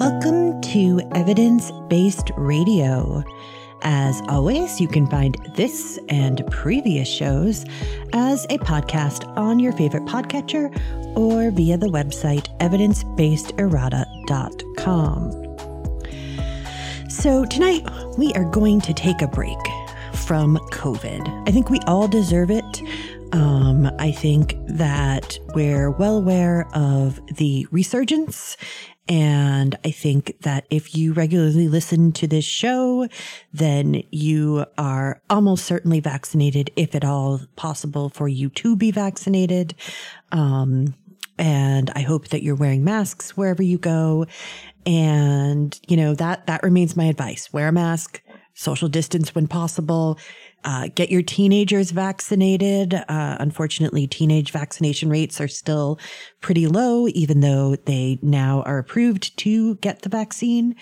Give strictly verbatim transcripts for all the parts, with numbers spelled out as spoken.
Welcome to Evidence-Based Radio. As always, you can find this and previous shows as a podcast on your favorite podcatcher or via the website evidence based errata dot com. So tonight, we are going to take a break from COVID. I think we all deserve it. Um, I think that we're well aware of the resurgence. And I think that if you regularly listen to this show, then you are almost certainly vaccinated, if at all possible for you to be vaccinated. Um, and I hope that you're wearing masks wherever you go. And, you know, that, that remains my advice. Wear a mask, social distance when possible. Uh, get your teenagers vaccinated. Uh, unfortunately, teenage vaccination rates are still pretty low, even though they now are approved to get the vaccine.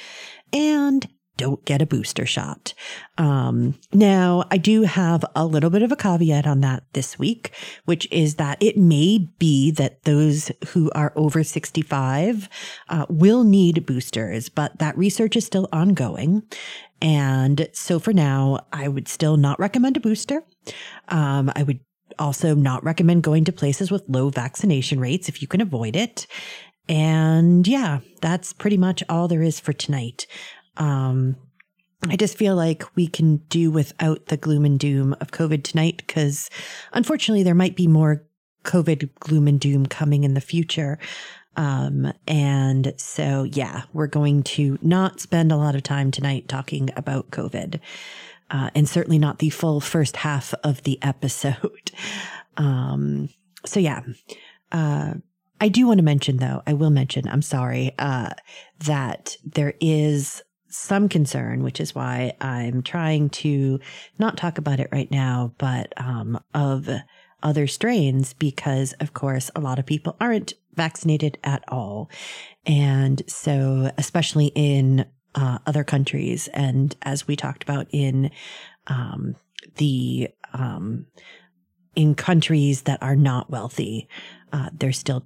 And don't get a booster shot. Um, now, I do have a little bit of a caveat on that this week, which is that it may be that those who are over sixty-five uh, will need boosters, but that research is still ongoing. And so for now, I would still not recommend a booster. Um, I would also not recommend going to places with low vaccination rates if you can avoid it. And yeah, that's pretty much all there is for tonight. Um, I just feel like we can do without the gloom and doom of COVID tonight, because unfortunately there might be more COVID gloom and doom coming in the future. Um, and so, yeah, we're going to not spend a lot of time tonight talking about COVID, uh, and certainly not the full first half of the episode. Um, so yeah, uh, I do want to mention though, I will mention, I'm sorry, uh, that there is some concern, which is why I'm trying to not talk about it right now, but, um, of other strains, because of course, a lot of people aren't vaccinated at all. And so, especially in uh, other countries, and as we talked about in um, the um, in countries that are not wealthy, uh, there's still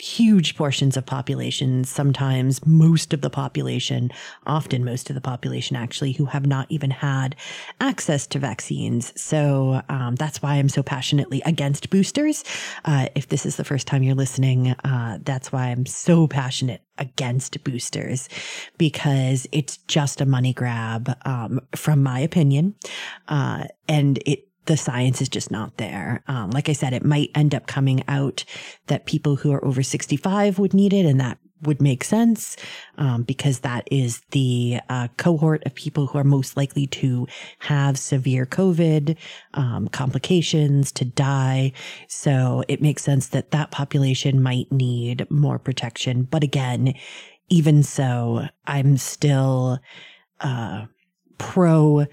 huge portions of populations, sometimes most of the population, often most of the population actually, who have not even had access to vaccines. So um, that's why I'm so passionately against boosters. Uh, if this is the first time you're listening, uh, that's why I'm so passionate against boosters, because it's just a money grab, um, from my opinion. Uh, and it The science is just not there. Um, like I said, it might end up coming out that people who are over sixty-five would need it, and that would make sense, um, because that is the uh, cohort of people who are most likely to have severe COVID, um, complications, to die. So it makes sense that that population might need more protection. But again, even so, I'm still uh, pro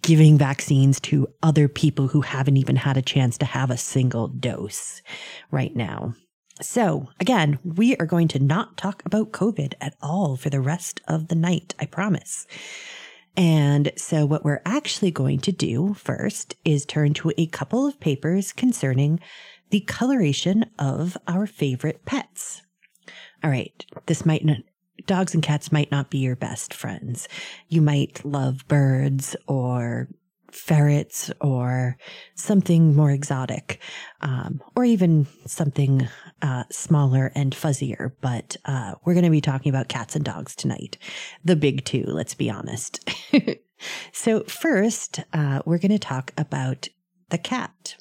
giving vaccines to other people who haven't even had a chance to have a single dose right now. So again, we are going to not talk about COVID at all for the rest of the night, I promise. And so what we're actually going to do first is turn to a couple of papers concerning the coloration of our favorite pets. All right, this might not Dogs and cats might not be your best friends. You might love birds or ferrets or something more exotic, um, or even something uh, smaller and fuzzier. But uh, we're going to be talking about cats and dogs tonight. The big two, let's be honest. So first, uh, we're going to talk about the cat.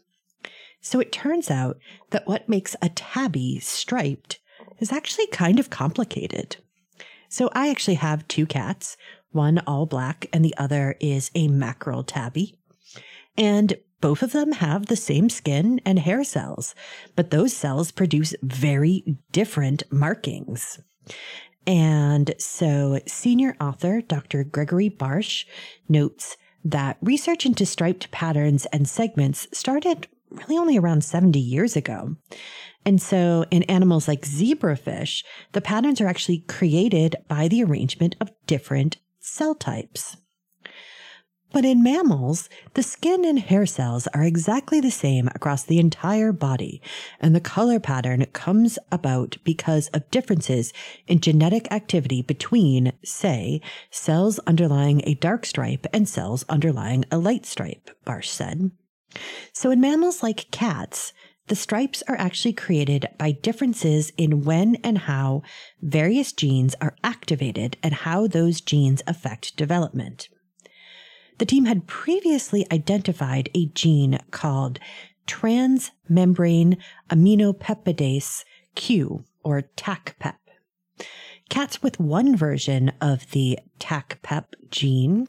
So it turns out that what makes a tabby striped is actually kind of complicated. So I actually have two cats, one all black and the other is a mackerel tabby. And both of them have the same skin and hair cells, but those cells produce very different markings. And so senior author Doctor Gregory Barsh notes that research into striped patterns and segments started really only around seventy years ago. And so in animals like zebrafish, the patterns are actually created by the arrangement of different cell types. But in mammals, the skin and hair cells are exactly the same across the entire body, and the color pattern comes about because of differences in genetic activity between, say, cells underlying a dark stripe and cells underlying a light stripe, Barsh said. So in mammals like cats, the stripes are actually created by differences in when and how various genes are activated and how those genes affect development. The team had previously identified a gene called transmembrane aminopeptidase Q, or TACPEP. Cats with one version of the TACPEP gene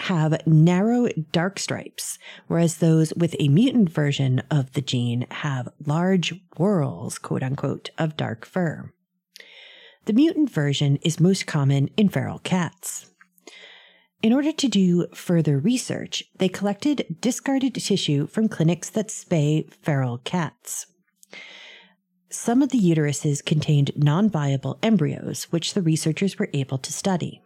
have narrow dark stripes, whereas those with a mutant version of the gene have large whorls, quote-unquote, of dark fur. The mutant version is most common in feral cats. In order to do further research, they collected discarded tissue from clinics that spay feral cats. Some of the uteruses contained non-viable embryos, which the researchers were able to study.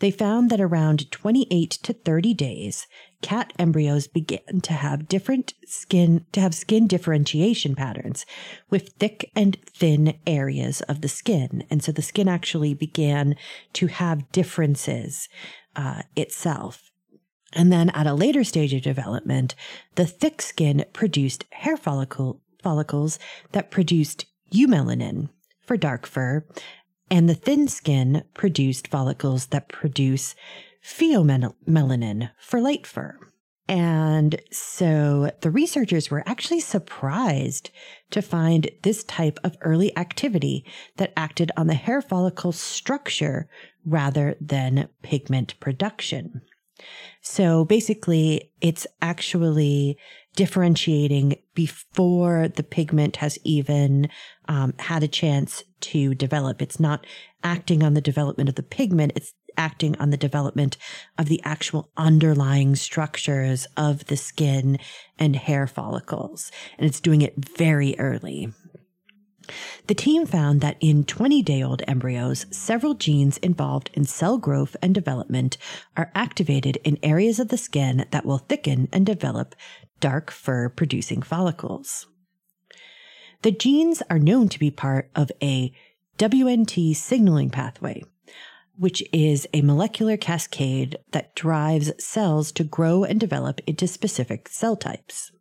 They found that around twenty-eight to thirty days, cat embryos began to have different skin to have skin differentiation patterns with thick and thin areas of the skin. And so the skin actually began to have differences uh, itself. And then at a later stage of development, the thick skin produced hair follicle, follicles that produced eumelanin for dark fur, and the thin skin produced follicles that produce pheomelanin for light fur. And so the researchers were actually surprised to find this type of early activity that acted on the hair follicle structure rather than pigment production. So basically, it's actually differentiating before the pigment has even um, had a chance to develop. It's not acting on the development of the pigment. It's acting on the development of the actual underlying structures of the skin and hair follicles. And it's doing it very early. The team found that in twenty-day-old embryos, several genes involved in cell growth and development are activated in areas of the skin that will thicken and develop dark fur-producing follicles. The genes are known to be part of a W N T signaling pathway, which is a molecular cascade that drives cells to grow and develop into specific cell types.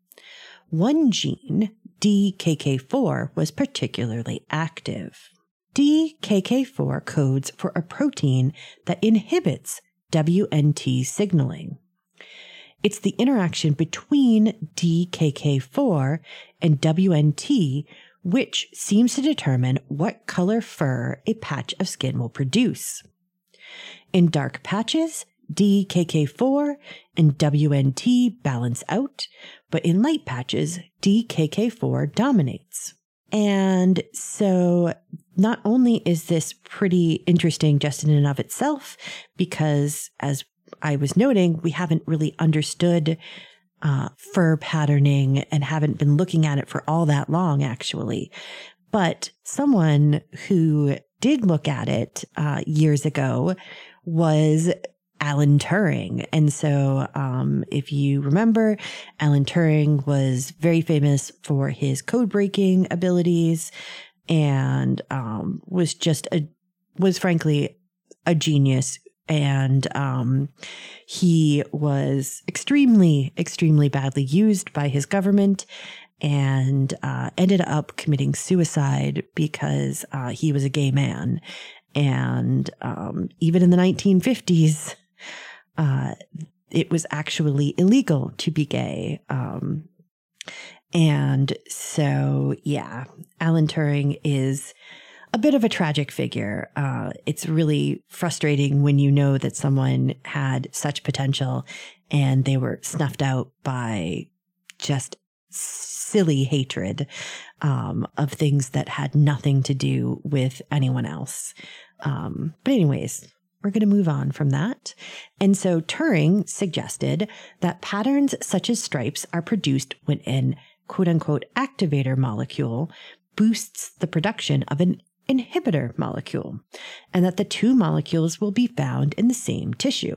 One gene, D K K four, was particularly active. D K K four codes for a protein that inhibits W N T signaling. It's the interaction between D K K four and W N T which seems to determine what color fur a patch of skin will produce. In dark patches, D K K four and W N T balance out, but in light patches, D K K four dominates. And so not only is this pretty interesting just in and of itself, because as I was noting, we haven't really understood uh, fur patterning and haven't been looking at it for all that long, actually. But someone who did look at it uh, years ago was Alan Turing. And so um, if you remember, Alan Turing was very famous for his code-breaking abilities and um, was just a was frankly a genius. And um, he was extremely, extremely badly used by his government and uh, ended up committing suicide because uh, he was a gay man. And um, even in the nineteen fifties, uh, it was actually illegal to be gay. Um, and so, yeah, Alan Turing is a bit of a tragic figure. Uh, it's really frustrating when you know that someone had such potential and they were snuffed out by just silly hatred um, of things that had nothing to do with anyone else. Um, but anyways, we're going to move on from that. And so Turing suggested that patterns such as stripes are produced when an quote-unquote activator molecule boosts the production of an inhibitor molecule, and that the two molecules will be found in the same tissue.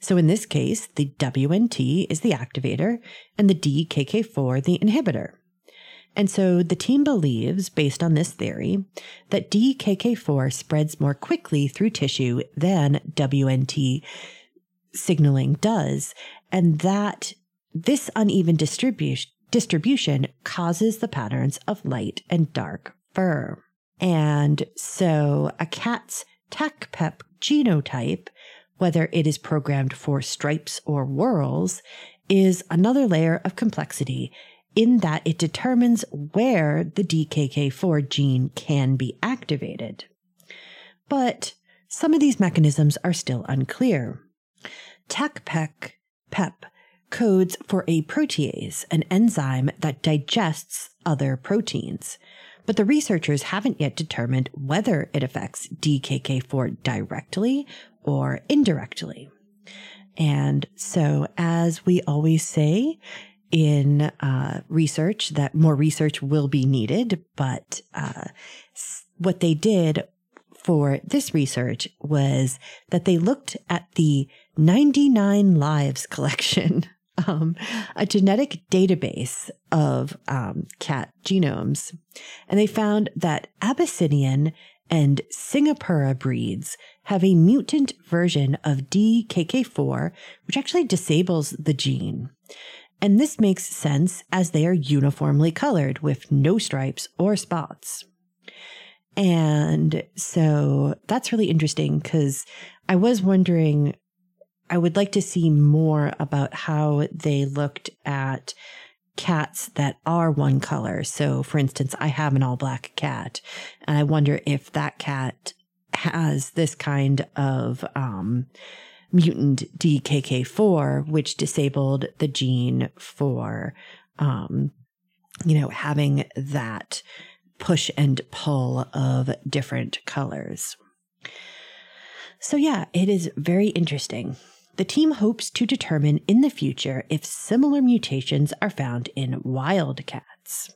So in this case, the W N T is the activator and the D K K four the inhibitor. And so the team believes, based on this theory, that D K K four spreads more quickly through tissue than W N T signaling does, and that this uneven distribu- distribution causes the patterns of light and dark fur. And so a cat's TACPEP genotype, whether it is programmed for stripes or whorls, is another layer of complexity in that it determines where the D K K four gene can be activated. But some of these mechanisms are still unclear. TACPEP codes for a protease, an enzyme that digests other proteins, but the researchers haven't yet determined whether it affects D K K four directly or indirectly. And so, as we always say in uh, research, that more research will be needed, but uh, what they did for this research was that they looked at the ninety-nine lives collection, um, a genetic database of um, cat genomes, and they found that Abyssinian and Singapura breeds have a mutant version of D K K four, which actually disables the gene. And this makes sense as they are uniformly colored with no stripes or spots. And so that's really interesting because I was wondering, I would like to see more about how they looked at cats that are one color. So for instance, I have an all black cat, and I wonder if that cat has this kind of um mutant D K K four, which disabled the gene for, um, you know, having that push and pull of different colors. So yeah, it is very interesting. The team hopes to determine in the future if similar mutations are found in wild cats.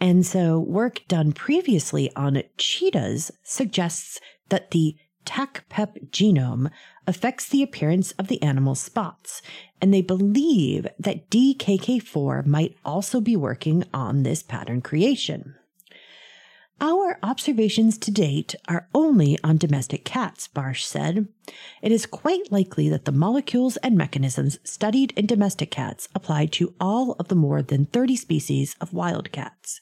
And so work done previously on cheetahs suggests that the TACPEP genome affects the appearance of the animal's spots, and they believe that D K K four might also be working on this pattern creation. Our observations to date are only on domestic cats, Barsh said. It is quite likely that the molecules and mechanisms studied in domestic cats apply to all of the more than thirty species of wild cats,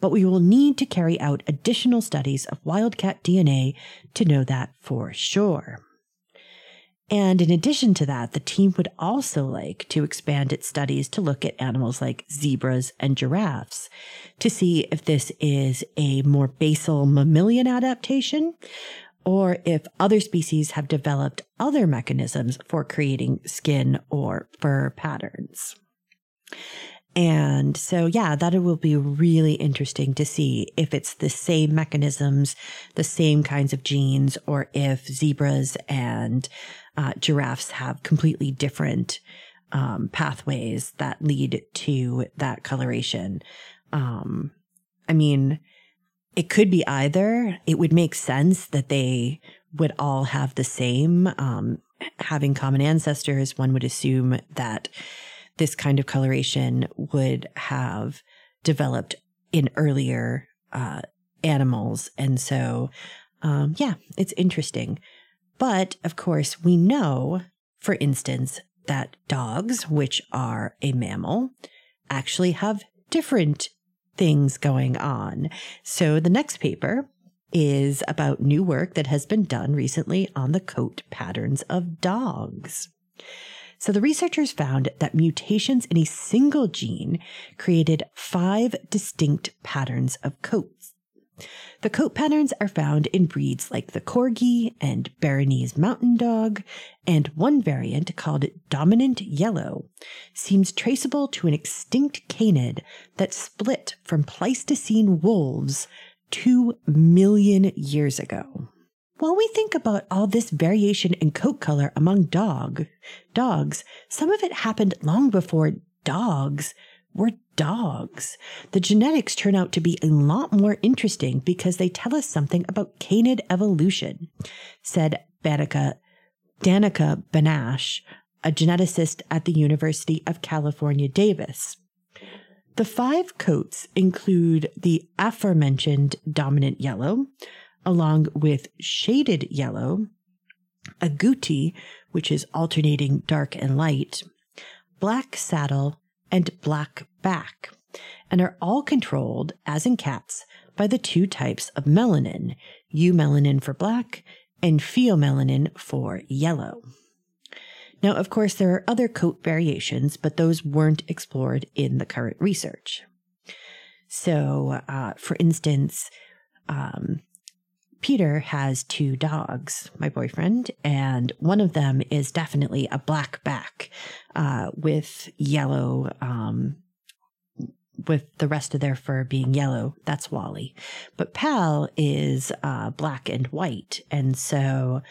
but we will need to carry out additional studies of wildcat D N A to know that for sure. And in addition to that, the team would also like to expand its studies to look at animals like zebras and giraffes to see if this is a more basal mammalian adaptation or if other species have developed other mechanisms for creating skin or fur patterns. And so, yeah, that will be really interesting to see if it's the same mechanisms, the same kinds of genes, or if zebras and uh, giraffes have completely different um, pathways that lead to that coloration. Um, I mean, it could be either. It would make sense that they would all have the same. Um, having common ancestors, one would assume that this kind of coloration would have developed in earlier uh, animals. And so, um, yeah, it's interesting. But of course, we know, for instance, that dogs, which are a mammal, actually have different things going on. So the next paper is about new work that has been done recently on the coat patterns of dogs. So the researchers found that mutations in a single gene created five distinct patterns of coats. The coat patterns are found in breeds like the Corgi and Bernese Mountain Dog, and one variant called dominant yellow seems traceable to an extinct canid that split from Pleistocene wolves two million years ago. While we think about all this variation in coat color among dog, dogs, some of it happened long before dogs were dogs. The genetics turn out to be a lot more interesting because they tell us something about canid evolution, said Danica Danica Banash, a geneticist at the University of California, Davis. The five coats include the aforementioned dominant yellow, along with shaded yellow, agouti, which is alternating dark and light, black saddle, and black back, and are all controlled, as in cats, by the two types of melanin, eumelanin for black and pheomelanin for yellow. Now, of course, there are other coat variations, but those weren't explored in the current research. So, uh, for instance, um, Peter has two dogs, my boyfriend, and one of them is definitely a black back uh, with yellow, um, with the rest of their fur being yellow. That's Wally. But Pal is uh, black and white. And so,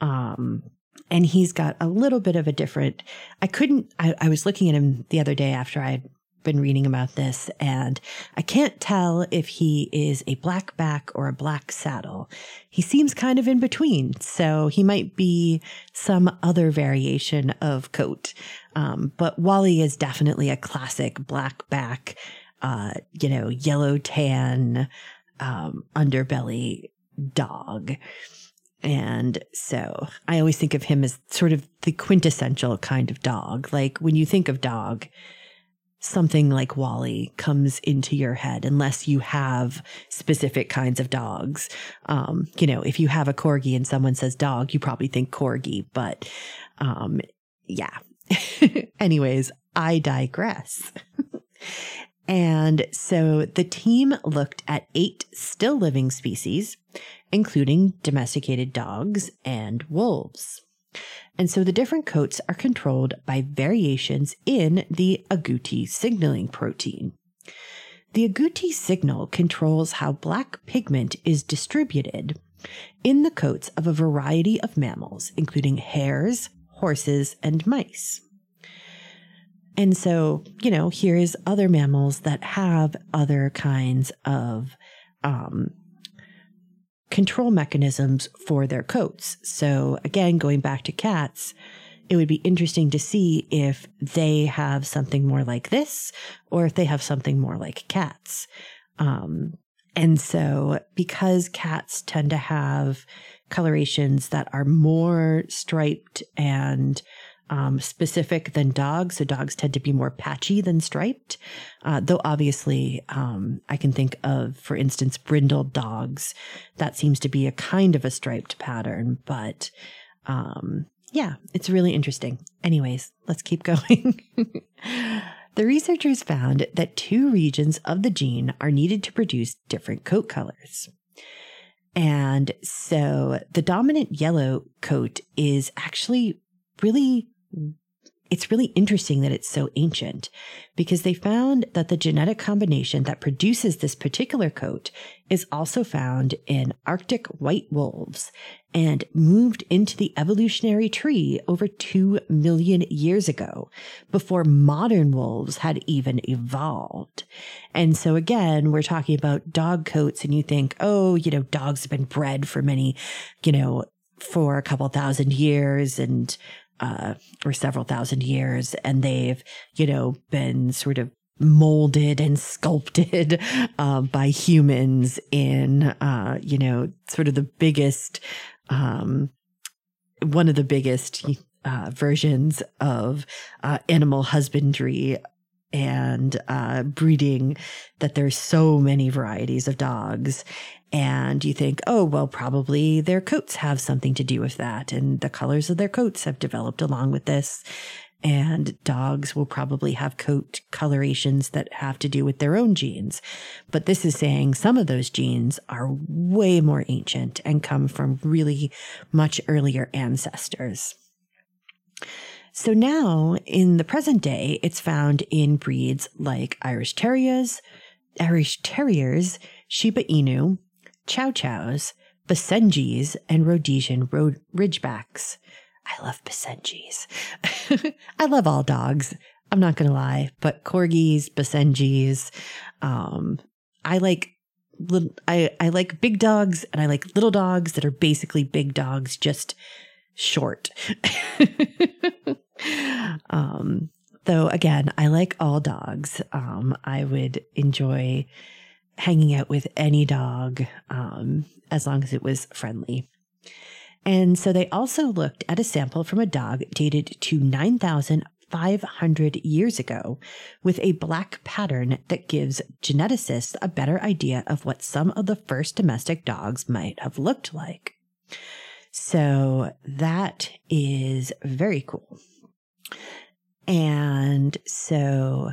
um, and he's got a little bit of a different, I couldn't, I, I was looking at him the other day after I had been reading about this, and I can't tell if he is a black back or a black saddle. He seems kind of in between, so he might be some other variation of coat. Um, but Wally is definitely a classic black back, uh, you know, yellow tan um, underbelly dog. And so I always think of him as sort of the quintessential kind of dog. Like when you think of dog, something like Wally comes into your head, unless you have specific kinds of dogs. Um, you know, if you have a corgi and someone says dog, you probably think corgi, but um, yeah. Anyways, I digress. And so the team looked at eight still living species, including domesticated dogs and wolves. And so the different coats are controlled by variations in the agouti signaling protein. The agouti signal controls how black pigment is distributed in the coats of a variety of mammals, including hares, horses, and mice. And so, you know, here is other mammals that have other kinds of um, control mechanisms for their coats. So again, going back to cats, it would be interesting to see if they have something more like this or if they have something more like cats. Um, and so because cats tend to have colorations that are more striped and um, specific than dogs, so dogs tend to be more patchy than striped, uh, though obviously um, I can think of, for instance, brindled dogs. That seems to be a kind of a striped pattern, but um, yeah, it's really interesting. Anyways, let's keep going. The researchers found that two regions of the gene are needed to produce different coat colors. And so the dominant yellow coat is actually really, it's really interesting that it's so ancient, because they found that the genetic combination that produces this particular coat is also found in Arctic white wolves and moved into the evolutionary tree over two million years ago, before modern wolves had even evolved. And so again, we're talking about dog coats, and you think, oh, you know, dogs have been bred for many, you know, for a couple thousand years and Uh, or several thousand years, and they've, you know, been sort of molded and sculpted uh, by humans in, uh, you know, sort of the biggest, um, one of the biggest uh, versions of uh, animal husbandry and uh, breeding, that there's so many varieties of dogs. And you think, oh, well, probably their coats have something to do with that, and the colors of their coats have developed along with this. And dogs will probably have coat colorations that have to do with their own genes. But this is saying some of those genes are way more ancient and come from really much earlier ancestors. So now in the present day, it's found in breeds like Irish Terriers, Irish Terriers, Shiba Inu, Chow Chows, Basenjis, and Rhodesian road Ridgebacks. I love Basenjis. I love all dogs, I'm not going to lie, but Corgis, Basenjis. Um, I like little, I, I like big dogs, and I like little dogs that are basically big dogs, just short. um, though, again, I like all dogs. Um, I would enjoy hanging out with any dog um, as long as it was friendly. And so they also looked at a sample from a dog dated to nine thousand five hundred years ago with a black pattern that gives geneticists a better idea of what some of the first domestic dogs might have looked like. So that is very cool. And so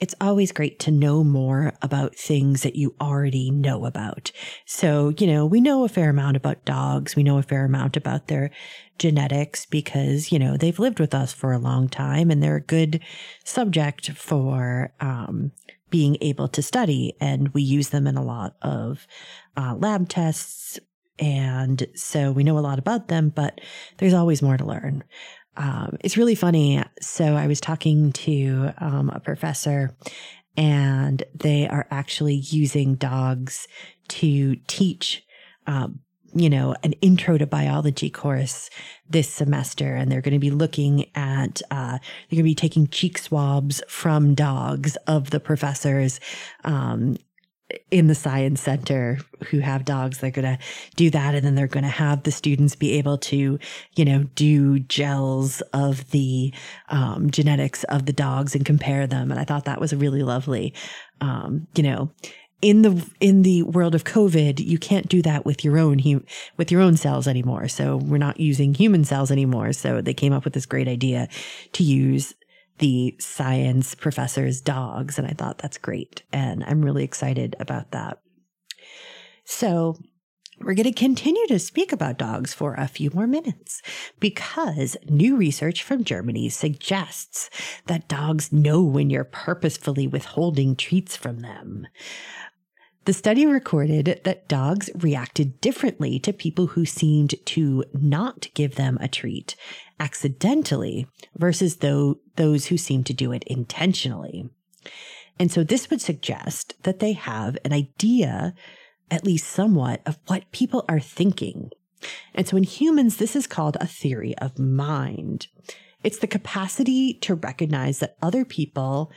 it's always great to know more about things that you already know about. So, you know, we know a fair amount about dogs. We know a fair amount about their genetics because, you know, they've lived with us for a long time and they're a good subject for um, being able to study. And we use them in a lot of uh, lab tests. And so we know a lot about them, but there's always more to learn. Um, it's really funny. So I was talking to um, a professor, and they are actually using dogs to teach, um, you know, an intro to biology course this semester. And they're going to be looking at, uh, they're going to be taking cheek swabs from dogs of the professors, um, in the science center who have dogs. They're going to do that. And then they're going to have the students be able to, you know, do gels of the um, genetics of the dogs and compare them. And I thought that was really lovely. Um, you know, in the, in the world of COVID, you can't do that with your own, hu- with your own cells anymore. So we're not using human cells anymore. So they came up with this great idea to use the science professor's dogs. And I thought that's great. And I'm really excited about that. So we're going to continue to speak about dogs for a few more minutes because new research from Germany suggests that dogs know when you're purposefully withholding treats from them. The study recorded that dogs reacted differently to people who seemed to not give them a treat accidentally versus though those who seemed to do it intentionally. And so this would suggest that they have an idea, at least somewhat, of what people are thinking. And so in humans, this is called a theory of mind. It's the capacity to recognize that other people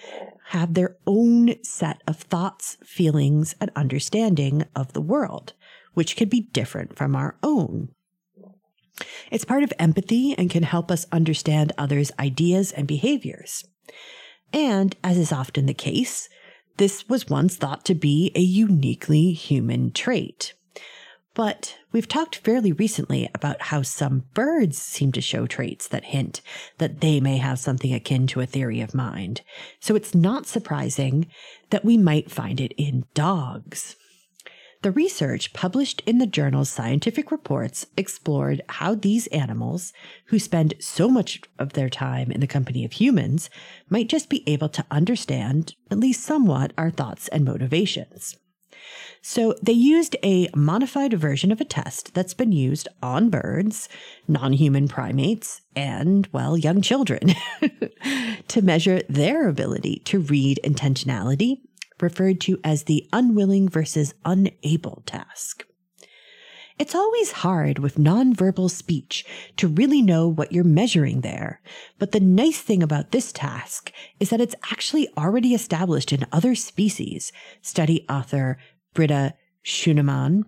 have their own set of thoughts, feelings, and understanding of the world, which could be different from our own. It's part of empathy and can help us understand others' ideas and behaviors. And as is often the case, this was once thought to be a uniquely human trait. But we've talked fairly recently about how some birds seem to show traits that hint that they may have something akin to a theory of mind. So it's not surprising that we might find it in dogs. The research published in the journal Scientific Reports explored how these animals, who spend so much of their time in the company of humans, might just be able to understand, at least somewhat, our thoughts and motivations. So they used a modified version of a test that's been used on birds, non-human primates, and, well, young children to measure their ability to read intentionality, referred to as the unwilling versus unable task. It's always hard with nonverbal speech to really know what you're measuring there, but the nice thing about this task is that it's actually already established in other species, study author Britta Schünemann,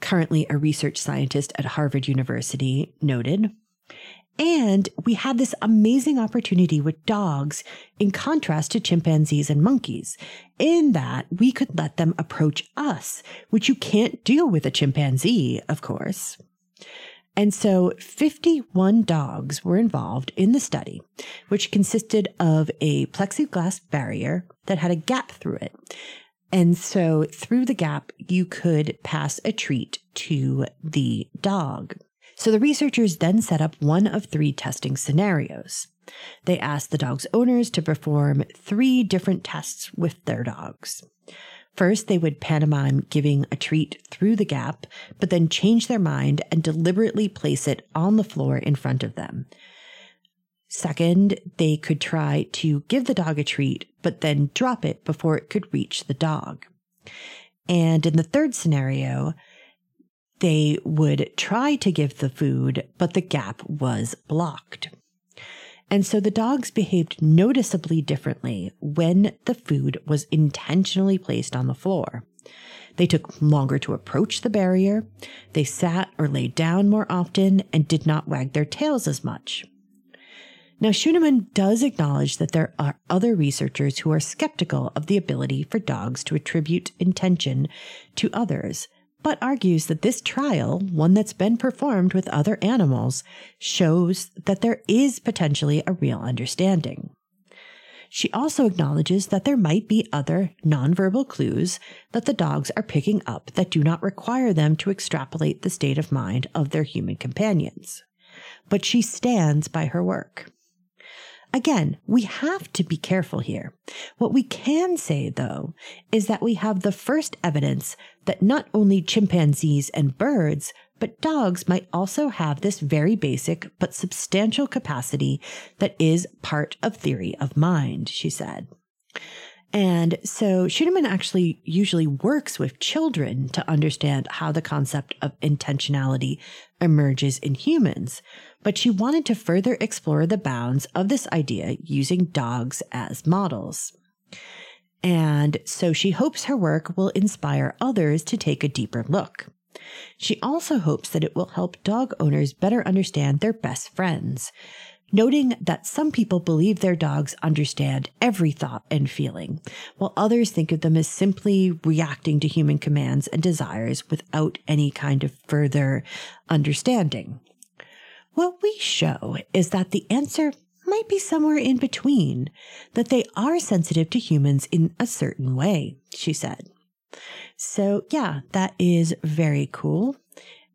currently a research scientist at Harvard University, noted. And we had this amazing opportunity with dogs in contrast to chimpanzees and monkeys, in that we could let them approach us, which you can't do with a chimpanzee, of course. And so fifty-one dogs were involved in the study, which consisted of a plexiglass barrier that had a gap through it. And so through the gap, you could pass a treat to the dog. So the researchers then set up one of three testing scenarios. They asked the dog's owners to perform three different tests with their dogs. First, they would pantomime giving a treat through the gap, but then change their mind and deliberately place it on the floor in front of them. Second, they could try to give the dog a treat, but then drop it before it could reach the dog. And in the third scenario, They would try to give the food, but the gap was blocked. And so the dogs behaved noticeably differently when the food was intentionally placed on the floor. They took longer to approach the barrier, they sat or lay down more often, and did not wag their tails as much. Now, Schünemann does acknowledge that there are other researchers who are skeptical of the ability for dogs to attribute intention to others, but argues that this trial, one that's been performed with other animals, shows that there is potentially a real understanding. She also acknowledges that there might be other nonverbal clues that the dogs are picking up that do not require them to extrapolate the state of mind of their human companions. But she stands by her work. Again, we have to be careful here. What we can say, though, is that we have the first evidence that not only chimpanzees and birds, but dogs might also have this very basic but substantial capacity that is part of theory of mind, she said. And so Schünemann actually usually works with children to understand how the concept of intentionality emerges in humans, but she wanted to further explore the bounds of this idea using dogs as models. And so she hopes her work will inspire others to take a deeper look. She also hopes that it will help dog owners better understand their best friends, noting that some people believe their dogs understand every thought and feeling, while others think of them as simply reacting to human commands and desires without any kind of further understanding. What we show is that the answer might be somewhere in between, that they are sensitive to humans in a certain way, she said. So yeah, that is very cool.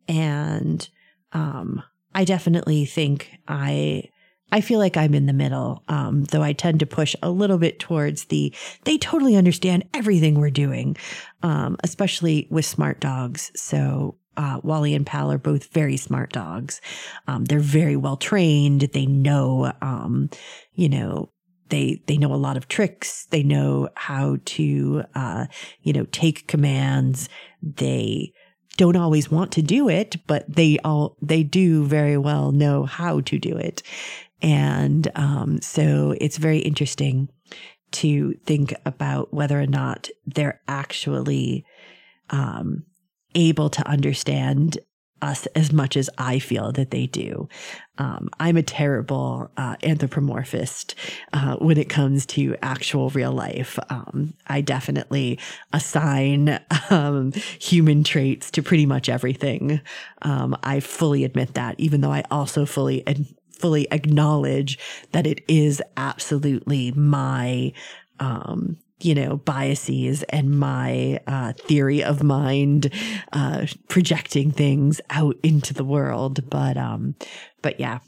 And um, I definitely think I I feel like I'm in the middle, um, though I tend to push a little bit towards the they totally understand everything we're doing, um, especially with smart dogs. So uh, Wally and Pal are both very smart dogs. Um, they're very well trained. They know, um, you know, They they know a lot of tricks. They know how to, uh, you know, take commands. They don't always want to do it, but they all they do very well know how to do it. And um, so it's very interesting to think about whether or not they're actually um, able to understand us as much as I feel that they do. Um, I'm a terrible uh, anthropomorphist uh, when it comes to actual real life. Um, I definitely assign um, human traits to pretty much everything. Um, I fully admit that, even though I also fully and fully acknowledge that it is absolutely my um, you know, biases and my uh, theory of mind uh, projecting things out into the world. But, um, but yeah.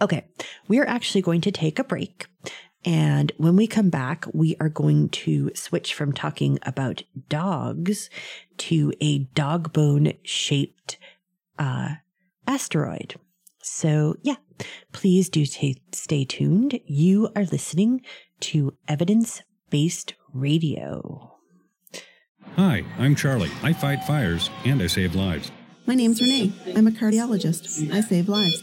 Okay. We are actually going to take a break. And when we come back, we are going to switch from talking about dogs to a dog bone shaped uh, asteroid. So yeah, please do t- stay tuned. You are listening to Evidence Based Radio. Hi, I'm Charlie. I fight fires and I save lives. My name's Renee. I'm a cardiologist. I save lives.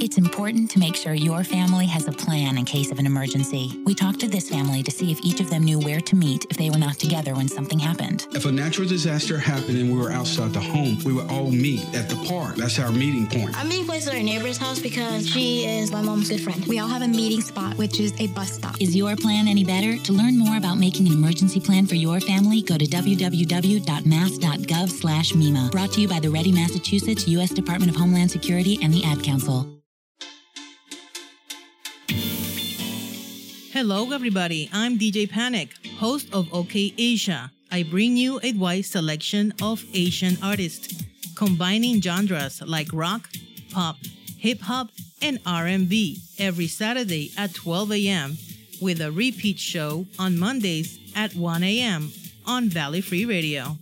It's important to make sure your family has a plan in case of an emergency. We talked to this family to see if each of them knew where to meet if they were not together when something happened. If a natural disaster happened and we were outside the home, we would all meet at the park. That's our meeting point. Our meeting place is our neighbor's house because she is my mom's good friend. We all have a meeting spot, which is a bus stop. Is your plan any better? To learn more about making an emergency plan for your family, go to w w w dot mass dot gov slash M E M A. Brought to you by the Ready Massachusetts, U S Department of Homeland Security, and the Ad Council. Hello everybody, I'm D J Panic, host of OK Asia. I bring you a wide selection of Asian artists, combining genres like rock, pop, hip-hop, and R and B every Saturday at twelve a m with a repeat show on Mondays at one a m on Valley Free Radio.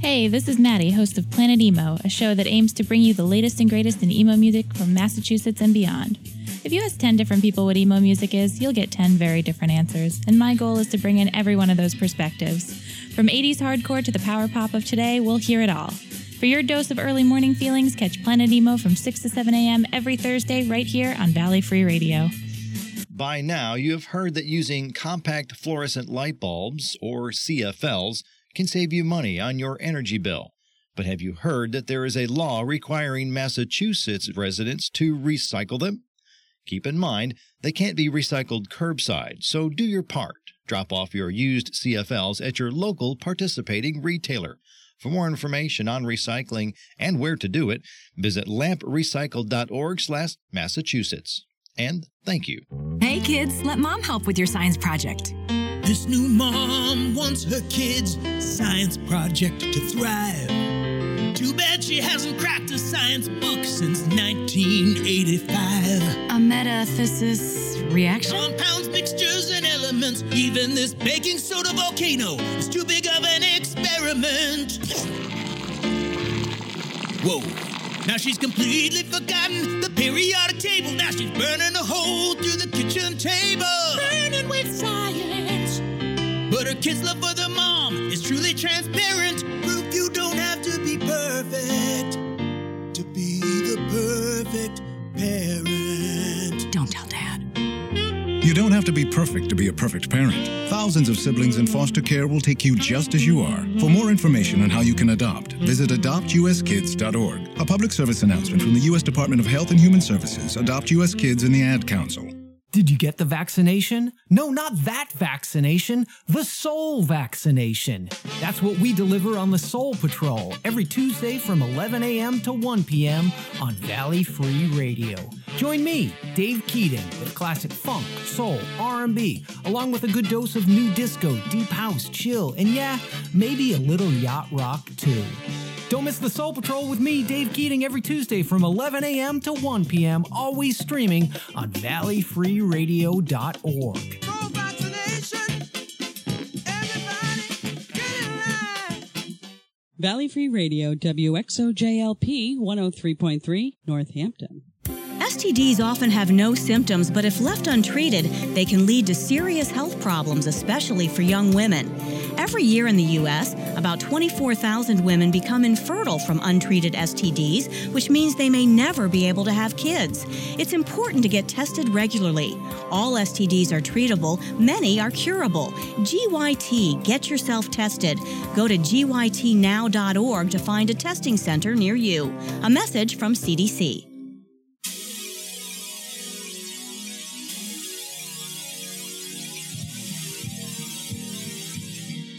Hey, this is Maddie, host of Planet Emo, a show that aims to bring you the latest and greatest in emo music from Massachusetts and beyond. If you ask ten different people what emo music is, you'll get ten very different answers, and my goal is to bring in every one of those perspectives. From eighties hardcore to the power pop of today, we'll hear it all. For your dose of early morning feelings, catch Planet Emo from six to seven a m every Thursday right here on Valley Free Radio. By now, you have heard that using compact fluorescent light bulbs, or C F Ls, can save you money on your energy bill. But have you heard that there is a law requiring Massachusetts residents to recycle them? Keep in mind, they can't be recycled curbside, so do your part. Drop off your used C F Ls at your local participating retailer. For more information on recycling and where to do it, visit lamp recycle dot org slash Massachusetts. And thank you. Hey kids, let mom help with your science project. This new mom wants her kids' science project to thrive. Too bad she hasn't cracked a science book since nineteen eighty-five. A metathesis reaction? Compounds, mixtures, and elements. Even this baking soda volcano is too big of an experiment. Whoa. Now she's completely forgotten the periodic table. Now she's burning a hole through the kitchen table. Burning with science. But her kids' love for their mom is truly transparent. Proof you don't have to be perfect to be the perfect parent. Don't tell Dad. You don't have to be perfect to be a perfect parent. Thousands of siblings in foster care will take you just as you are. For more information on how you can adopt, visit adopt u s kids dot org. A public service announcement from the U S Department of Health and Human Services, Adopt U S Kids, and the Ad Council. Did you get the vaccination? No, not that vaccination, the Soul Vaccination. That's what we deliver on the Soul Patrol every Tuesday from eleven a m to one p m on Valley Free Radio. Join me, Dave Keating, with classic funk, soul, R and B, along with a good dose of new disco, deep house, chill, and yeah, maybe a little yacht rock too. Don't miss the Soul Patrol with me, Dave Keating, every Tuesday from eleven a m to one p m, always streaming on valley free radio dot org. Soul vaccination. Everybody get in line. Valley Free Radio, W X O J L P one oh three point three, Northampton. S T Ds often have no symptoms, but if left untreated, they can lead to serious health problems, especially for young women. Every year in the U S, about twenty-four thousand women become infertile from untreated S T Ds, which means they may never be able to have kids. It's important to get tested regularly. All S T Ds are treatable. Many are curable. G Y T, get yourself tested. Go to G Y T now dot org to find a testing center near you. A message from C D C.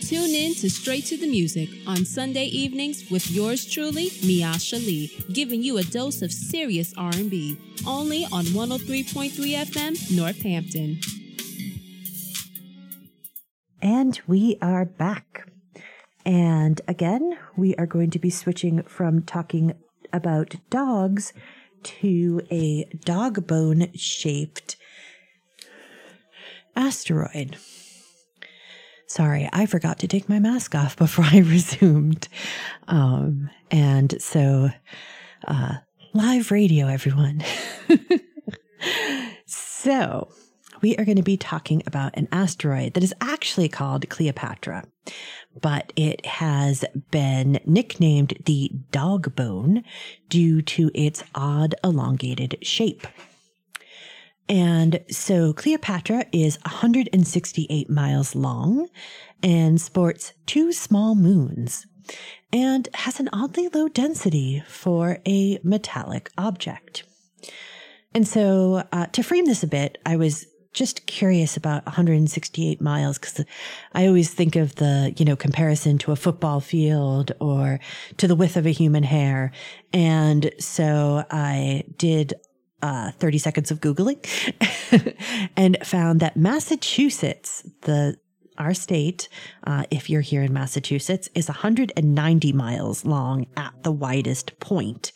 Tune in to Straight to the Music on Sunday evenings with yours truly, Miasha Lee, giving you a dose of serious R and B, only on one oh three point three F M, Northampton. And we are back. And again, we are going to be switching from talking about dogs to a dog bone-shaped asteroid. Sorry, I forgot to take my mask off before I resumed. Um, and so, uh, live radio, everyone. So, we are going to be talking about an asteroid that is actually called Cleopatra, but it has been nicknamed the dog bone due to its odd, elongated shape. And so Cleopatra is one hundred sixty-eight miles long and sports two small moons and has an oddly low density for a metallic object. And so uh, to frame this a bit, I was just curious about one hundred sixty-eight miles because I always think of the, you know, comparison to a football field or to the width of a human hair. And so I did uh, thirty seconds of Googling and found that Massachusetts, the our state, uh, if you're here in Massachusetts, is one hundred ninety miles long at the widest point.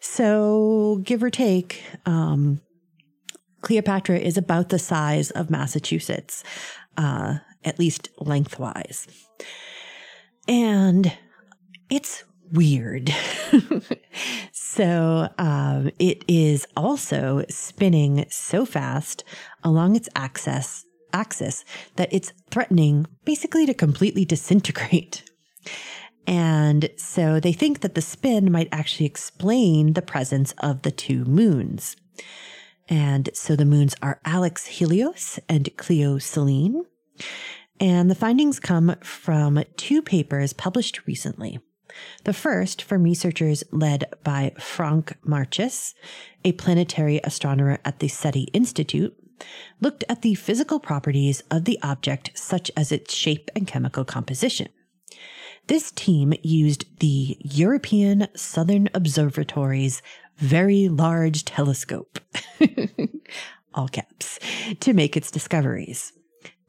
So give or take, um, Cleopatra is about the size of Massachusetts, uh, at least lengthwise. And it's weird. So um, it is also spinning so fast along its axis, axis that it's threatening basically to completely disintegrate. And so they think that the spin might actually explain the presence of the two moons. And so the moons are Alexhelios and Cleoselene. And the findings come from two papers published recently. The first from researchers led by Frank Marchis, a planetary astronomer at the SETI Institute, looked at the physical properties of the object, such as its shape and chemical composition. This team used the European Southern Observatory's Very Large Telescope, all caps, to make its discoveries.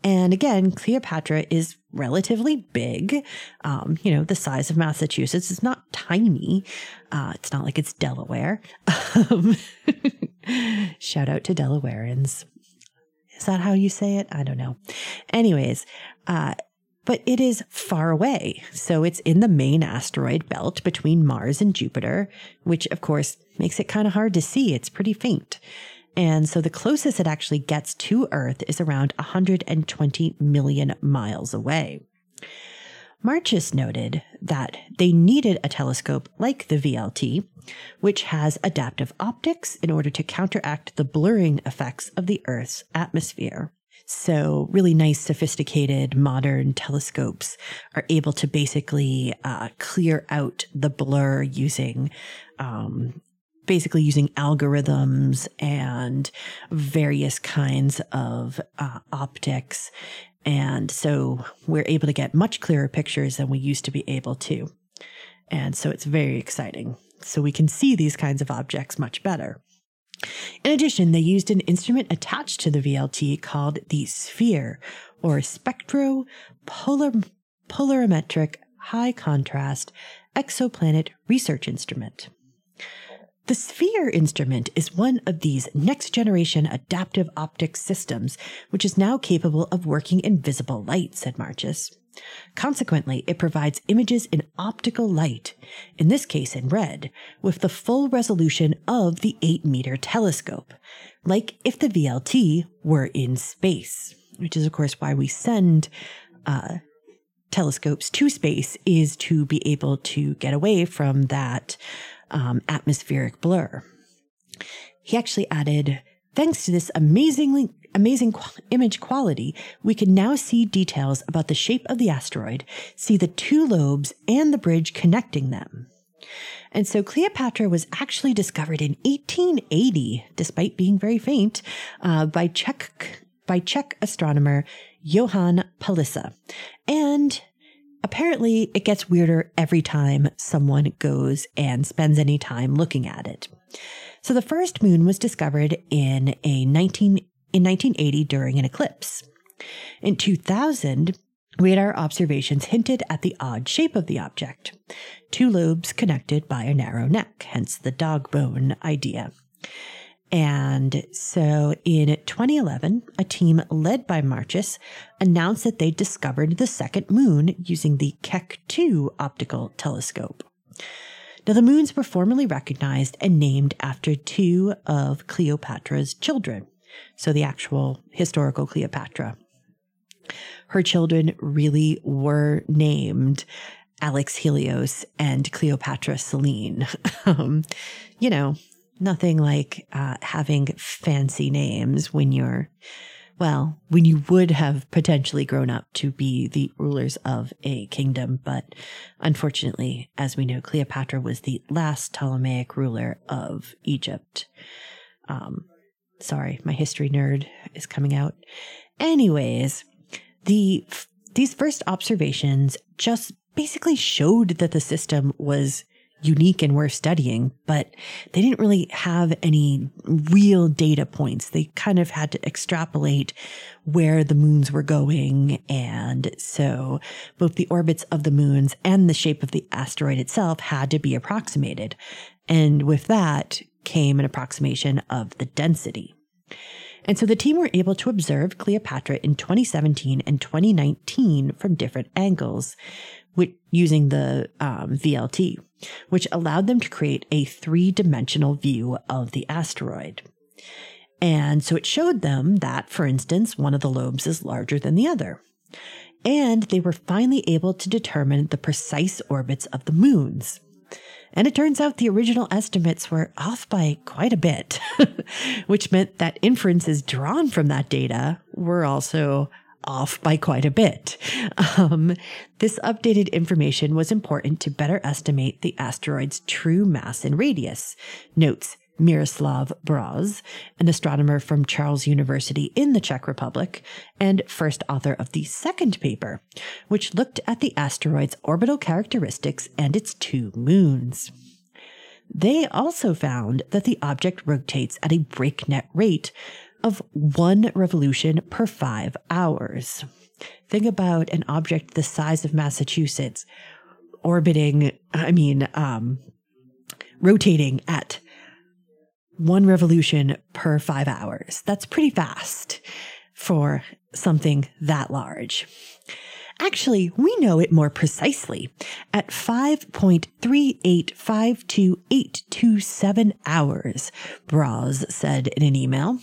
And again, Cleopatra is relatively big. Um, you know, the size of Massachusetts is not tiny. Uh, it's not like it's Delaware. Um, shout out to Delawareans. Is that how you say it? I don't know. Anyways, uh, but it is far away. So it's in the main asteroid belt between Mars and Jupiter, which of course makes it kind of hard to see. It's pretty faint. And so the closest it actually gets to Earth is around one hundred twenty million miles away. Marchis noted that they needed a telescope like the V L T, which has adaptive optics in order to counteract the blurring effects of the Earth's atmosphere. So really nice, sophisticated, modern telescopes are able to basically uh, clear out the blur using um basically using algorithms and various kinds of uh, optics. And so we're able to get much clearer pictures than we used to be able to. And so it's very exciting. So we can see these kinds of objects much better. In addition, they used an instrument attached to the V L T called the Sphere, or Spectro Polarimetric High Contrast Exoplanet Research Instrument. The Sphere instrument is one of these next-generation adaptive optics systems, which is now capable of working in visible light, said Marchis. Consequently, it provides images in optical light, in this case in red, with the full resolution of the eight-meter telescope, like if the V L T were in space, which is, of course, why we send uh, telescopes to space, is to be able to get away from that Um, atmospheric blur. He actually added, thanks to this amazingly amazing qu- image quality, we can now see details about the shape of the asteroid, see the two lobes and the bridge connecting them. And so Cleopatra was actually discovered in eighteen eighty, despite being very faint, uh, by Czech by Czech astronomer Johan Pallissa. And apparently, it gets weirder every time someone goes and spends any time looking at it. So the first moon was discovered in a nineteen in nineteen eighty during an eclipse. In two thousand, radar observations hinted at the odd shape of the object. Two lobes connected by a narrow neck, hence the dog bone idea. And so in twenty eleven, a team led by Marchis announced that they discovered the second moon using the Keck two optical telescope. Now, the moons were formally recognized and named after two of Cleopatra's children, so the actual historical Cleopatra. Her children really were named Alexhelios and Cleopatra Selene. um, you know, Nothing like uh, having fancy names when you're, well, when you would have potentially grown up to be the rulers of a kingdom. But unfortunately, as we know, Cleopatra was the last Ptolemaic ruler of Egypt. Um, sorry, my history nerd is coming out. Anyways, the these first observations just basically showed that the system was unique and worth studying, but they didn't really have any real data points. They kind of had to extrapolate where the moons were going. And so both the orbits of the moons and the shape of the asteroid itself had to be approximated. And with that came an approximation of the density. And so the team were able to observe Cleopatra in twenty seventeen and twenty nineteen from different angles, which, using the um, V L T, which allowed them to create a three-dimensional view of the asteroid. And so it showed them that, for instance, one of the lobes is larger than the other. And they were finally able to determine the precise orbits of the moons. And it turns out the original estimates were off by quite a bit, which meant that inferences drawn from that data were also off by quite a bit. Um, this updated information was important to better estimate the asteroid's true mass and radius, notes Miroslav Broz, an astronomer from Charles University in the Czech Republic and first author of the second paper, which looked at the asteroid's orbital characteristics and its two moons. They also found that the object rotates at a breakneck rate of one revolution per five hours. Think about an object the size of Massachusetts orbiting, I mean, um, rotating at one revolution per five hours. That's pretty fast for something that large. Actually, we know it more precisely at five point three eight five two eight two seven hours, Broz said in an email.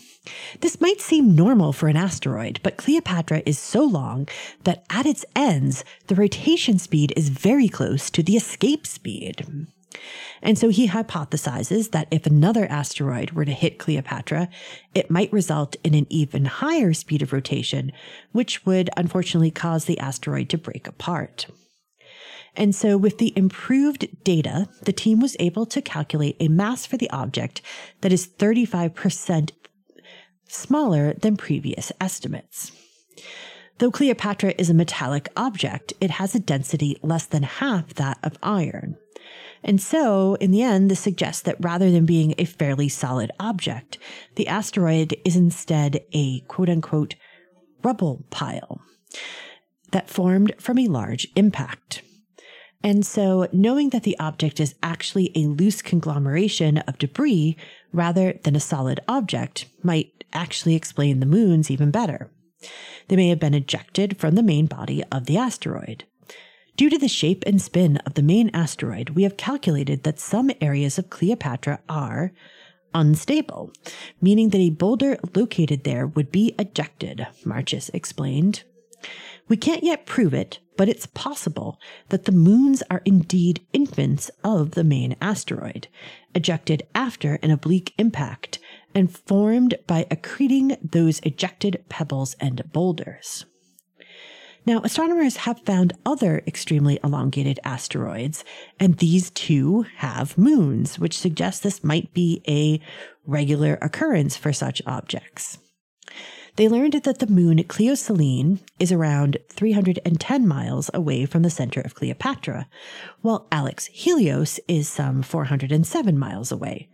This might seem normal for an asteroid, but Cleopatra is so long that at its ends, the rotation speed is very close to the escape speed. And so he hypothesizes that if another asteroid were to hit Cleopatra, it might result in an even higher speed of rotation, which would unfortunately cause the asteroid to break apart. And so with the improved data, the team was able to calculate a mass for the object that is thirty-five percent smaller than previous estimates. Though Cleopatra is a metallic object, it has a density less than half that of iron. And so, in the end, this suggests that rather than being a fairly solid object, the asteroid is instead a quote-unquote rubble pile that formed from a large impact. And so, knowing that the object is actually a loose conglomeration of debris rather than a solid object might actually explain the moons even better. They may have been ejected from the main body of the asteroid. Due to the shape and spin of the main asteroid, we have calculated that some areas of Cleopatra are unstable, meaning that a boulder located there would be ejected, Marchis explained. We can't yet prove it, but it's possible that the moons are indeed infants of the main asteroid, ejected after an oblique impact and formed by accreting those ejected pebbles and boulders. Now, astronomers have found other extremely elongated asteroids, and these too have moons, which suggests this might be a regular occurrence for such objects. They learned that the moon Cleoselene is around three hundred ten miles away from the center of Cleopatra, while Alexhelios is some four hundred seven miles away.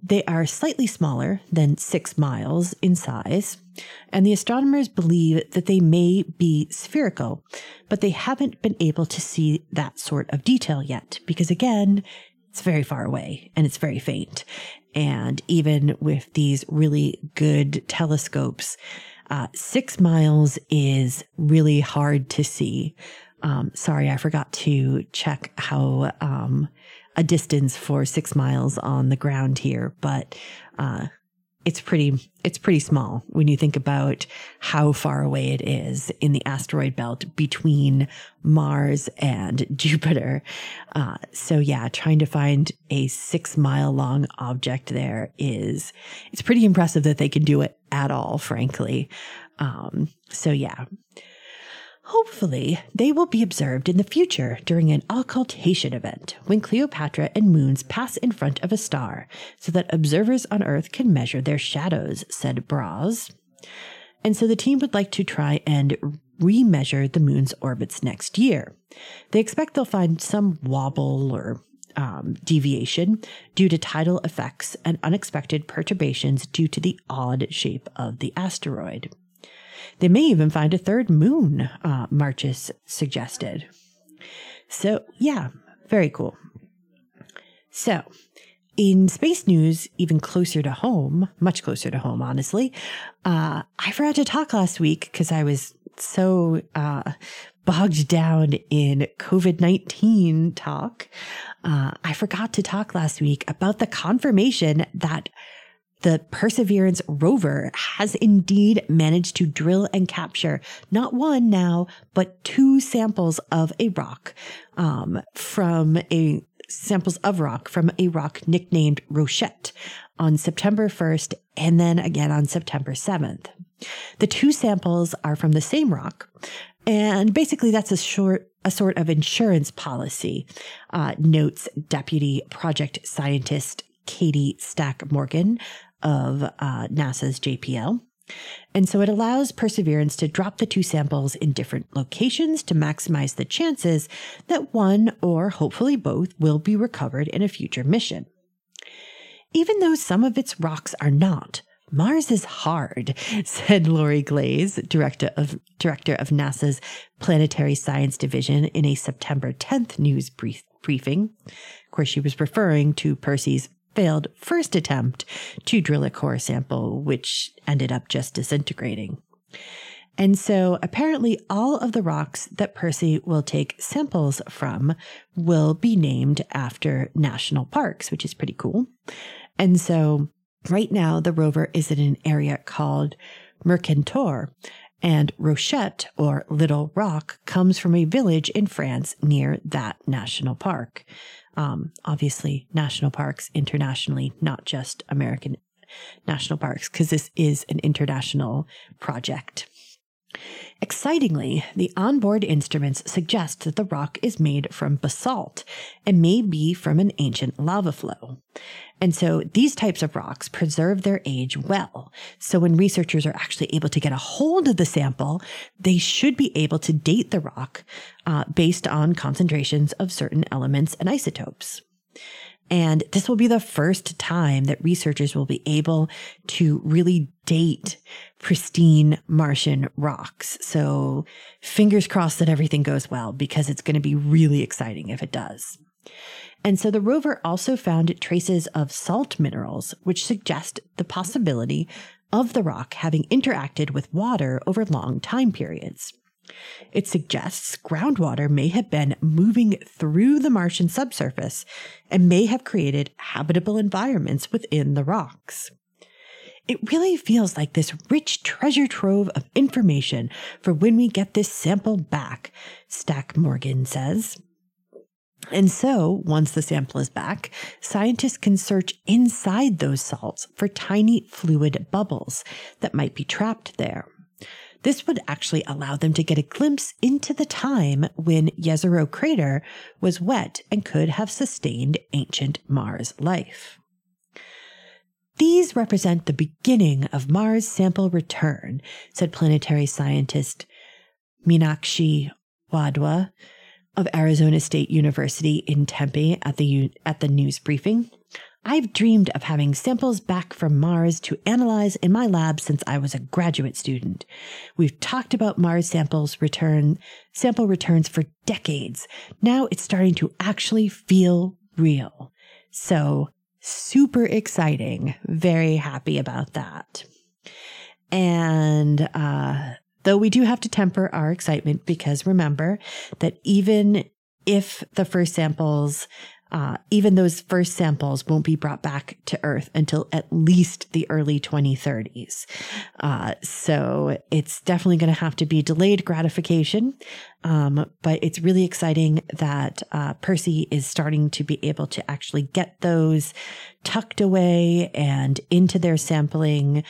They are slightly smaller than six miles in size, and the astronomers believe that they may be spherical, but they haven't been able to see that sort of detail yet because, again, it's very far away and it's very faint. And even with these really good telescopes, uh, six miles is really hard to see. Um, sorry, I forgot to check how... Um, a distance for six miles on the ground here, but uh, it's pretty it's pretty small when you think about how far away it is in the asteroid belt between Mars and Jupiter. Uh, so yeah, trying to find a six mile long object there is, it's pretty impressive that they can do it at all, frankly. Um, so yeah. Hopefully, they will be observed in the future during an occultation event when Cleopatra and moons pass in front of a star so that observers on Earth can measure their shadows, said Broz. And so the team would like to try and remeasure the moon's orbits next year. They expect they'll find some wobble or um, deviation due to tidal effects and unexpected perturbations due to the odd shape of the asteroid. They may even find a third moon, uh, Marchis suggested. So, yeah, very cool. So, in space news, even closer to home, much closer to home, honestly, uh, I forgot to talk last week because I was so uh, bogged down in COVID nineteen talk. Uh, I forgot to talk last week about the confirmation that the Perseverance rover has indeed managed to drill and capture not one now, but two samples of a rock um, from a samples of rock from a rock nicknamed Rochette on September first and then again on September seventh. The two samples are from the same rock. And basically, that's a short, a sort of insurance policy, uh, notes Deputy Project Scientist Katie Stack Morgan of uh, NASA's J P L. And so it allows Perseverance to drop the two samples in different locations to maximize the chances that one or hopefully both will be recovered in a future mission. Even though some of its rocks are not, Mars is hard, said Lori Glaze, director of, director of NASA's Planetary Science Division, in a September tenth news brief, briefing. Of course, she was referring to Percy's failed first attempt to drill a core sample, which ended up just disintegrating. And so apparently all of the rocks that Percy will take samples from will be named after national parks, which is pretty cool. And so right now the rover is in an area called Mercantour, and Rochette, or Little Rock, comes from a village in France near that national park. Um, obviously, national parks internationally, not just American national parks, because this is an international project. Excitingly, the onboard instruments suggest that the rock is made from basalt and may be from an ancient lava flow. And so these types of rocks preserve their age well. So when researchers are actually able to get a hold of the sample, they should be able to date the rock uh, based on concentrations of certain elements and isotopes. And this will be the first time that researchers will be able to really date pristine Martian rocks. So fingers crossed that everything goes well, because it's going to be really exciting if it does. And so the rover also found traces of salt minerals, which suggest the possibility of the rock having interacted with water over long time periods. It suggests groundwater may have been moving through the Martian subsurface and may have created habitable environments within the rocks. It really feels like this rich treasure trove of information for when we get this sample back, Stack Morgan says. And so, once the sample is back, scientists can search inside those salts for tiny fluid bubbles that might be trapped there. This would actually allow them to get a glimpse into the time when Jezero Crater was wet and could have sustained ancient Mars life. These represent the beginning of Mars sample return, said planetary scientist Meenakshi Wadhwa of Arizona State University in Tempe at the, at the news briefing. I've dreamed of having samples back from Mars to analyze in my lab since I was a graduate student. We've talked about Mars samples return, sample returns for decades. Now it's starting to actually feel real. So super exciting. Very happy about that. And uh, though we do have to temper our excitement, because remember that even if the first samples Uh, even those first samples won't be brought back to Earth until at least the early twenty thirties. Uh, so it's definitely going to have to be delayed gratification. Um, but it's really exciting that uh, Percy is starting to be able to actually get those tucked away and into their sampling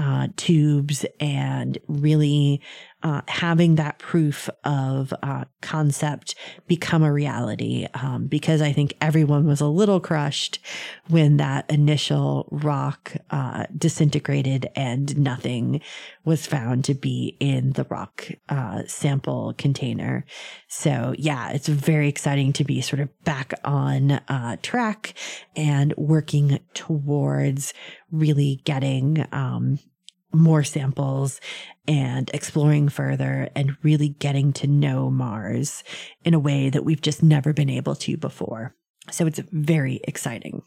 uh, tubes and really uh, having that proof of uh, concept become a reality, um, because I think everyone was a little crushed when that initial rock uh, disintegrated and nothing was found to be in the rock uh, sample container. So yeah, it's very exciting to be sort of back on uh, track and working towards really getting um, more samples and exploring further and really getting to know Mars in a way that we've just never been able to before. So it's very exciting.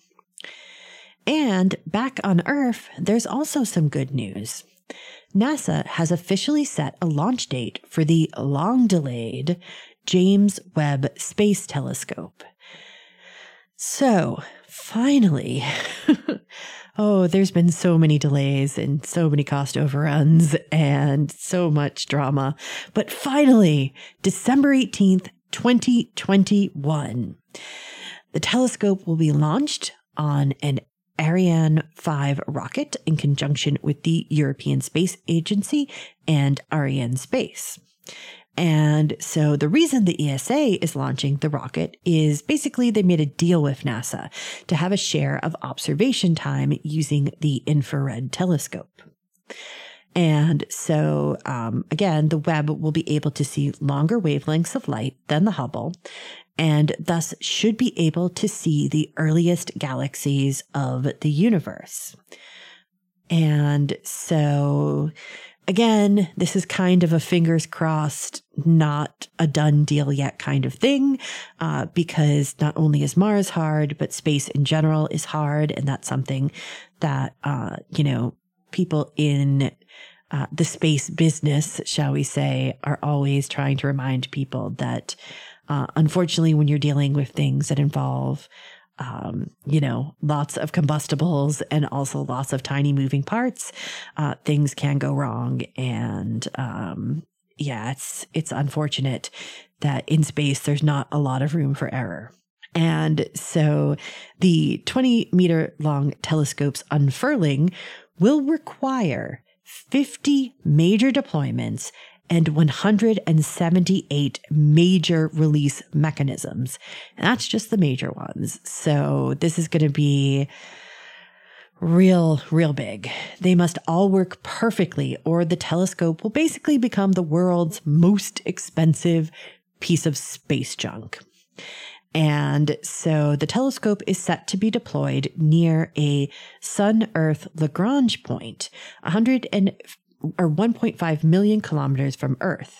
And back on Earth, there's also some good news. NASA has officially set a launch date for the long-delayed James Webb Space Telescope. So, finally, oh, there's been so many delays and so many cost overruns and so much drama. But finally, December eighteenth, twenty twenty-one, the telescope will be launched on an Ariane five rocket in conjunction with the European Space Agency and Arianespace. And so the reason the E S A is launching the rocket is basically they made a deal with NASA to have a share of observation time using the infrared telescope. And so, um, again, the Webb will be able to see longer wavelengths of light than the Hubble, and thus should be able to see the earliest galaxies of the universe. And so, again, this is kind of a fingers crossed, not a done deal yet kind of thing, uh, because not only is Mars hard, but space in general is hard. And that's something that, uh, you know, people in uh, the space business, shall we say, are always trying to remind people that, Uh, unfortunately, when you're dealing with things that involve, um, you know, lots of combustibles and also lots of tiny moving parts, uh, things can go wrong. And um, yeah, it's it's unfortunate that in space there's not a lot of room for error. And so the twenty meter long telescope's unfurling will require fifty major deployments and one hundred seventy-eight major release mechanisms. And that's just the major ones. So this is going to be real, real big. They must all work perfectly, or the telescope will basically become the world's most expensive piece of space junk. And so the telescope is set to be deployed near a Sun-Earth Lagrange point, one hundred fifty or one point five million kilometers from Earth.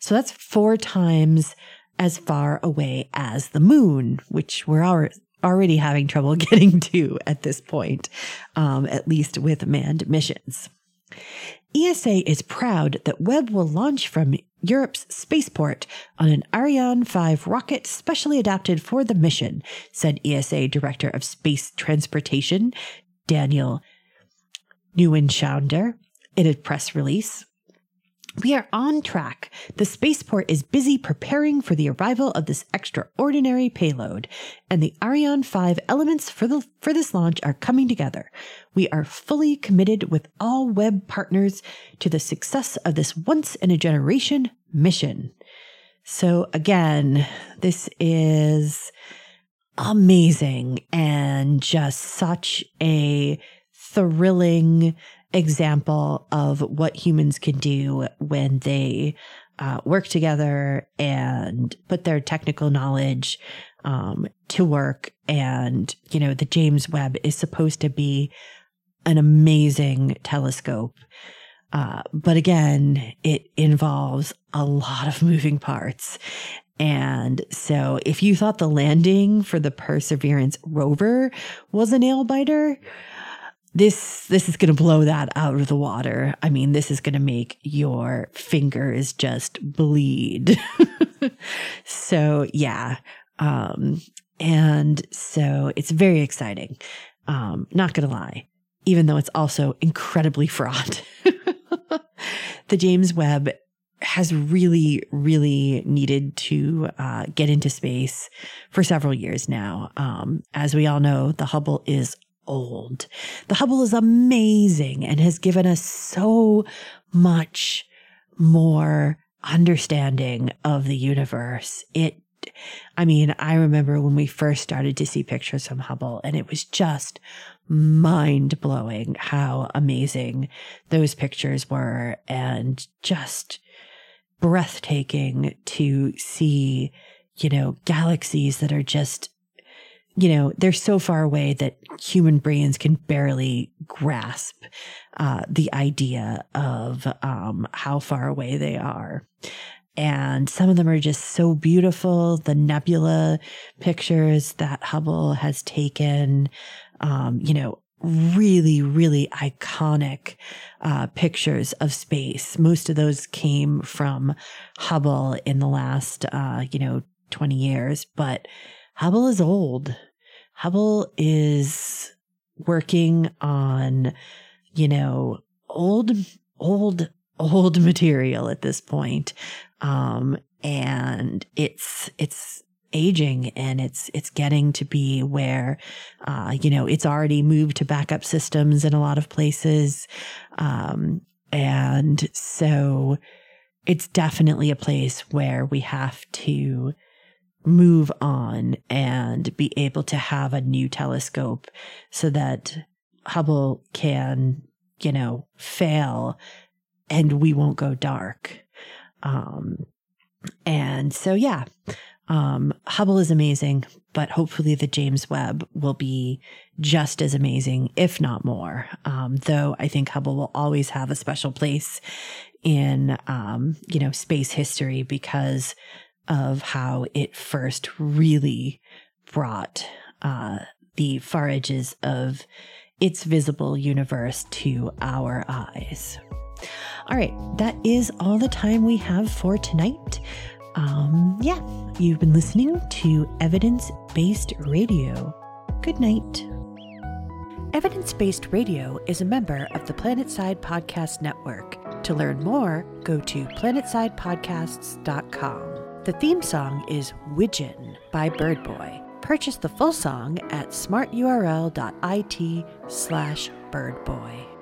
So that's four times as far away as the moon, which we're already having trouble getting to at this point, um, at least with manned missions. E S A is proud that Webb will launch from Europe's spaceport on an Ariane five rocket specially adapted for the mission, said E S A Director of Space Transportation Daniel Neuenschauder in a press release. "We are on track. The spaceport is busy preparing for the arrival of this extraordinary payload, and the Ariane five elements for the for this launch are coming together. We are fully committed with all Webb partners to the success of this once-in-a-generation mission." So again, this is amazing and just such a thrilling example of what humans can do when they uh, work together and put their technical knowledge um, to work. And, you know, the James Webb is supposed to be an amazing telescope. Uh, but again, it involves a lot of moving parts. And so if you thought the landing for the Perseverance rover was a nail-biter, This this is going to blow that out of the water. I mean, this is going to make your fingers just bleed. So, yeah. Um, and so it's very exciting. Um, not going to lie, even though it's also incredibly fraught. The James Webb has really, really needed to uh, get into space for several years now. Um, as we all know, the Hubble is old. The Hubble is amazing and has given us so much more understanding of the universe. It, I mean, I remember when we first started to see pictures from Hubble, and it was just mind-blowing how amazing those pictures were, and just breathtaking to see, you know, galaxies that are just, you know, they're so far away that human brains can barely grasp uh, the idea of um, how far away they are. And some of them are just so beautiful. The nebula pictures that Hubble has taken, um, you know, really, really iconic uh, pictures of space. Most of those came from Hubble in the last, uh, you know, twenty years. But Hubble is old. Hubble is working on, you know, old, old, old material at this point. Um, and it's, it's aging, and it's, it's getting to be where, uh, you know, it's already moved to backup systems in a lot of places. Um, and so it's definitely a place where we have to move on and be able to have a new telescope so that Hubble can, you know, fail and we won't go dark. Um, and so, yeah, um, Hubble is amazing, but hopefully the James Webb will be just as amazing, if not more. Um, though I think Hubble will always have a special place in, um, you know, space history because of how it first really brought, uh, the far edges of its visible universe to our eyes. All right, that is all the time we have for tonight. Um, yeah, you've been listening to Evidence-Based Radio. Good night. Evidence-Based Radio is a member of the PlanetSide Podcast Network. To learn more, go to planet side podcasts dot com. The theme song is Widgeon by Bird Boy. Purchase the full song at smart U R L dot I T slash bird boy.